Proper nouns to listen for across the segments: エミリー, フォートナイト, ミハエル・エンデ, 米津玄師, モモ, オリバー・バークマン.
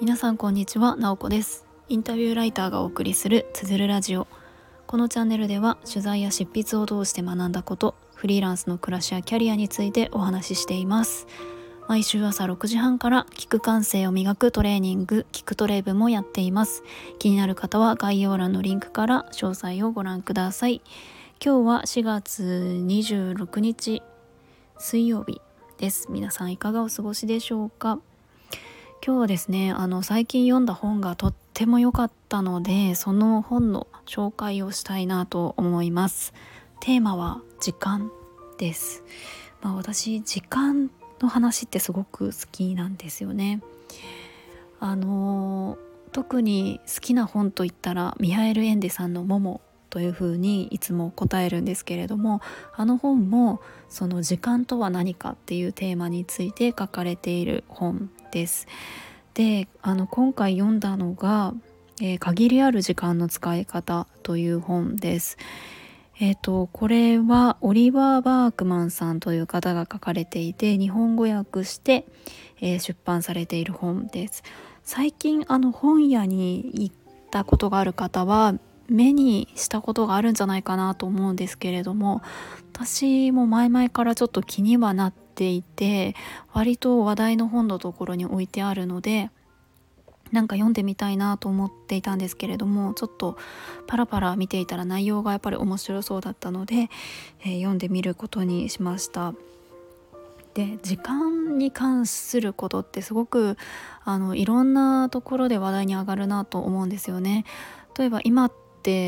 皆さんこんにちは、なおこです。インタビューライターがお送りするつづるラジオ。このチャンネルでは取材や執筆を通して学んだこと、フリーランスの暮らしやキャリアについてお話ししています。毎週朝6時半から聞く感性を磨くトレーニング、聞くトレーブもやっています。気になる方は概要欄のリンクから詳細をご覧ください。今日は4月26日水曜日です。皆さんいかがお過ごしでしょうか。今日はですね、最近読んだ本がとっても良かったので、その本の紹介をしたいなと思います。テーマは時間です。私、時間の話ってすごく好きなんですよね。特に好きな本といったらミハエル・エンデさんのモモというふうにいつも答えるんですけれども、あの本もその時間とは何かっていうテーマについて書かれている本です。で、今回読んだのが、限りある時間の使い方という本です。これはオリバー・バークマンさんという方が書かれていて、日本語訳して、出版されている本です。最近本屋に行ったことがある方は目にしたことがあるんじゃないかなと思うんですけれども、私も前々からちょっと気にはなっていて、割と話題の本のところに置いてあるので、なんか読んでみたいなと思っていたんですけれども、ちょっとパラパラ見ていたら内容がやっぱり面白そうだったので、読んでみることにしました。で、時間に関することってすごくいろんなところで話題に上がるなと思うんですよね。例えば今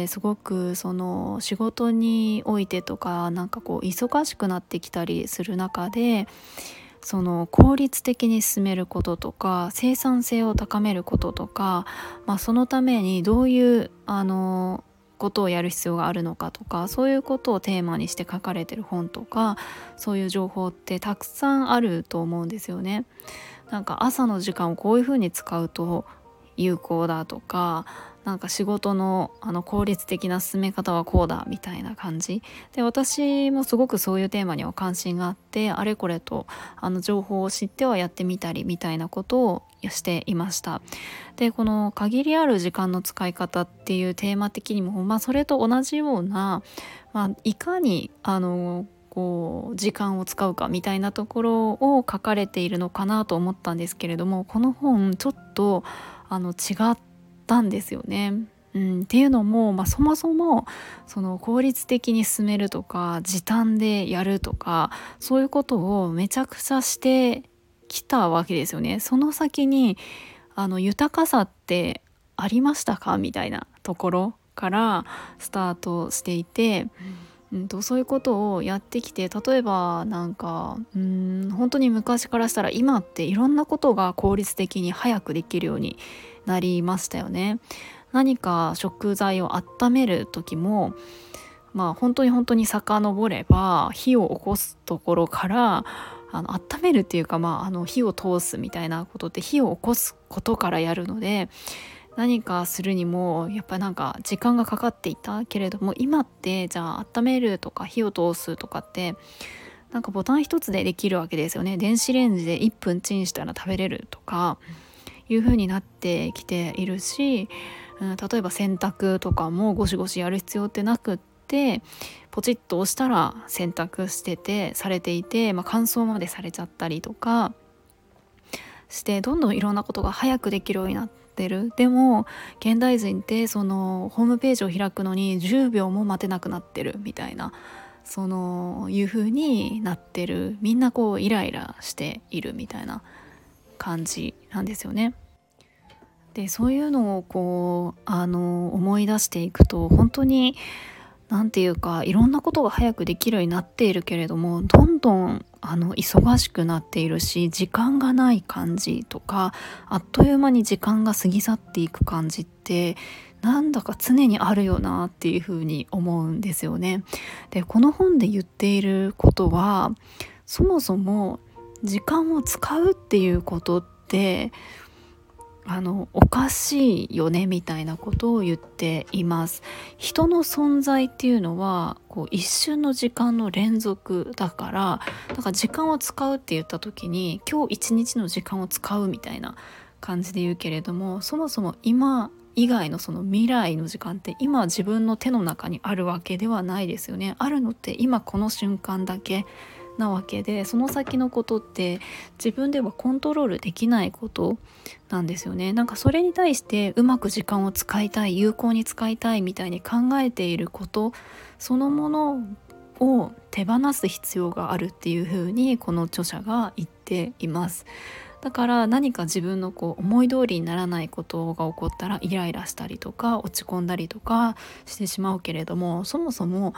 すごくその仕事においてとか、なんかこう忙しくなってきたりする中で、その効率的に進めることとか生産性を高めることとか、そのためにどういうことをやる必要があるのかとか、そういうことをテーマにして書かれてる本とか、そういう情報ってたくさんあると思うんですよね。なんか朝の時間をこういうふうに使うと有効だとか、なんか仕事の効率的な進め方はこうだみたいな感じで、私もすごくそういうテーマには関心があって、あれこれと情報を知ってはやってみたりみたいなことをしていました。で、この限りある時間の使い方っていうテーマ的にも、それと同じような、いかに時間を使うかみたいなところを書かれているのかなと思ったんですけれども、この本ちょっと違ったんですよね。っていうのも、そもそもその効率的に進めるとか時短でやるとか、そういうことをめちゃくちゃしてきたわけですよね。その先に豊かさってありましたかみたいなところからスタートしていて、そういうことをやってきて、例えばなんか本当に昔からしたら今っていろんなことが効率的に早くできるようになりましたよね。何か食材を温める時も、本当に遡れば火を起こすところから温めるっていうか、火を通すみたいなことって、火を起こすことからやるので、何かするにもやっぱりなんか時間がかかっていたけれども、今ってじゃあ温めるとか火を通すとかって、なんかボタン一つでできるわけですよね。電子レンジで1分チンしたら食べれるとかいう風になってきているし、例えば洗濯とかもゴシゴシやる必要ってなくって、ポチッと押したら洗濯されていて、乾燥までされちゃったりとかして、どんどんいろんなことが早くできるようになって、でも現代人ってそのホームページを開くのに10秒も待てなくなってるみたいな、そのいう風になってる。みんなこうイライラしているみたいな感じなんですよね。で、そういうのを思い出していくと、本当になんていうか、いろんなことが早くできるようになっているけれども、どんどん忙しくなっているし、時間がない感じとか、あっという間に時間が過ぎ去っていく感じって、なんだか常にあるよなっていうふうに思うんですよね。で、この本で言っていることは、そもそも時間を使うっていうことって、おかしいよねみたいなことを言っています。人の存在っていうのはこう一瞬の時間の連続だから、時間を使うって言った時に今日一日の時間を使うみたいな感じで言うけれども、そもそも今以外のその未来の時間って今自分の手の中にあるわけではないですよね。あるのって今この瞬間だけなわけで、その先のことって自分ではコントロールできないことなんですよね。それに対してうまく時間を使いたい、有効に使いたいみたいに考えていることそのものを手放す必要があるっていうふうにこの著者が言っています。だから何か自分の思い通りにならないことが起こったらイライラしたりとか落ち込んだりとかしてしまうけれども、そもそも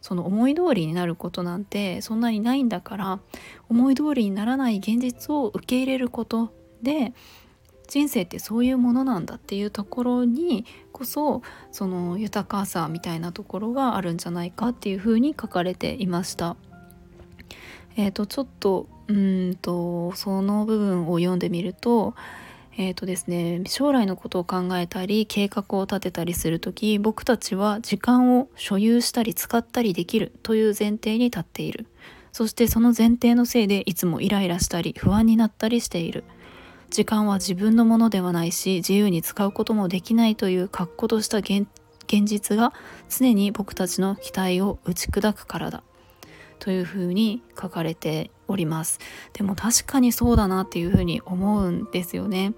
その思い通りになることなんてそんなにないんだから、思い通りにならない現実を受け入れることで人生ってそういうものなんだっていうところにこそ、その豊かさみたいなところがあるんじゃないかっていうふうに書かれていました。ちょっとその部分を読んでみると、ですね、将来のことを考えたり計画を立てたりするとき、僕たちは時間を所有したり使ったりできるという前提に立っている。そしてその前提のせいでいつもイライラしたり不安になったりしている。時間は自分のものではないし、自由に使うこともできないという確固とした 現実が常に僕たちの期待を打ち砕くからだというふうに書かれております。でも確かにそうだなっていうふうに思うんですよね。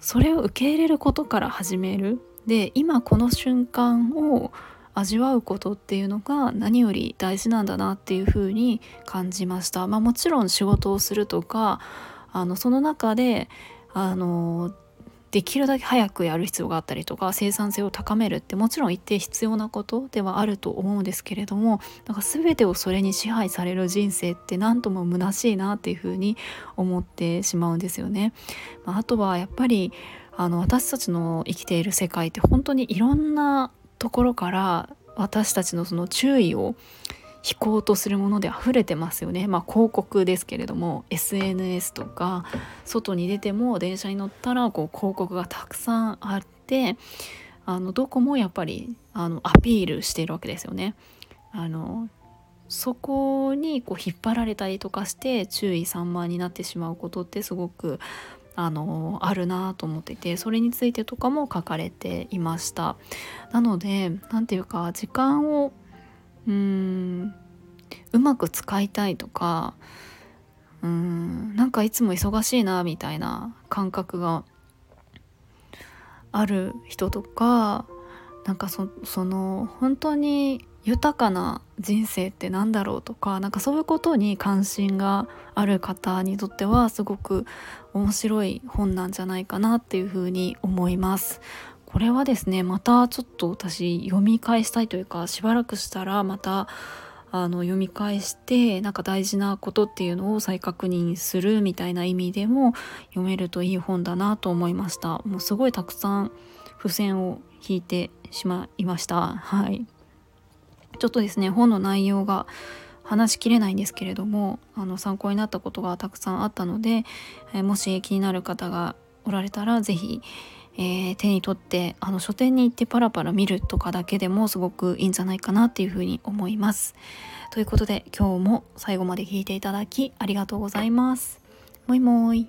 それを受け入れることから始める。で、今この瞬間を味わうことっていうのが何より大事なんだなっていうふうに感じました。もちろん仕事をするとか、その中でできるだけ早くやる必要があったりとか、生産性を高めるってもちろん一定必要なことではあると思うんですけれども、全てをそれに支配される人生って何とも虚しいなっていうふうに思ってしまうんですよね。あとはやっぱり私たちの生きている世界って本当にいろんなところから私たちのその注意を引こうとするもので溢れてますよね。広告ですけれども SNS とか、外に出ても電車に乗ったら広告がたくさんあって、どこもやっぱりアピールしているわけですよね。そこに引っ張られたりとかして注意散漫になってしまうことってすごくあるなと思っていて、それについてとかも書かれていました。なので時間をうまく使いたいとか、いつも忙しいなみたいな感覚がある人とか、その本当に豊かな人生ってなんだろうとか、そういうことに関心がある方にとってはすごく面白い本なんじゃないかなっていうふうに思います。これはですね、またちょっと私読み返したいというか、しばらくしたらまた読み返して、大事なことっていうのを再確認するみたいな意味でも読めるといい本だなと思いました。もうすごいたくさん付箋を引いてしまいました。ちょっとですね、本の内容が話しきれないんですけれども、参考になったことがたくさんあったので、もし気になる方がおられたらぜひ手に取って書店に行ってパラパラ見るとかだけでもすごくいいんじゃないかなっていうふうに思います。ということで今日も最後まで聞いていただきありがとうございます。もいもい。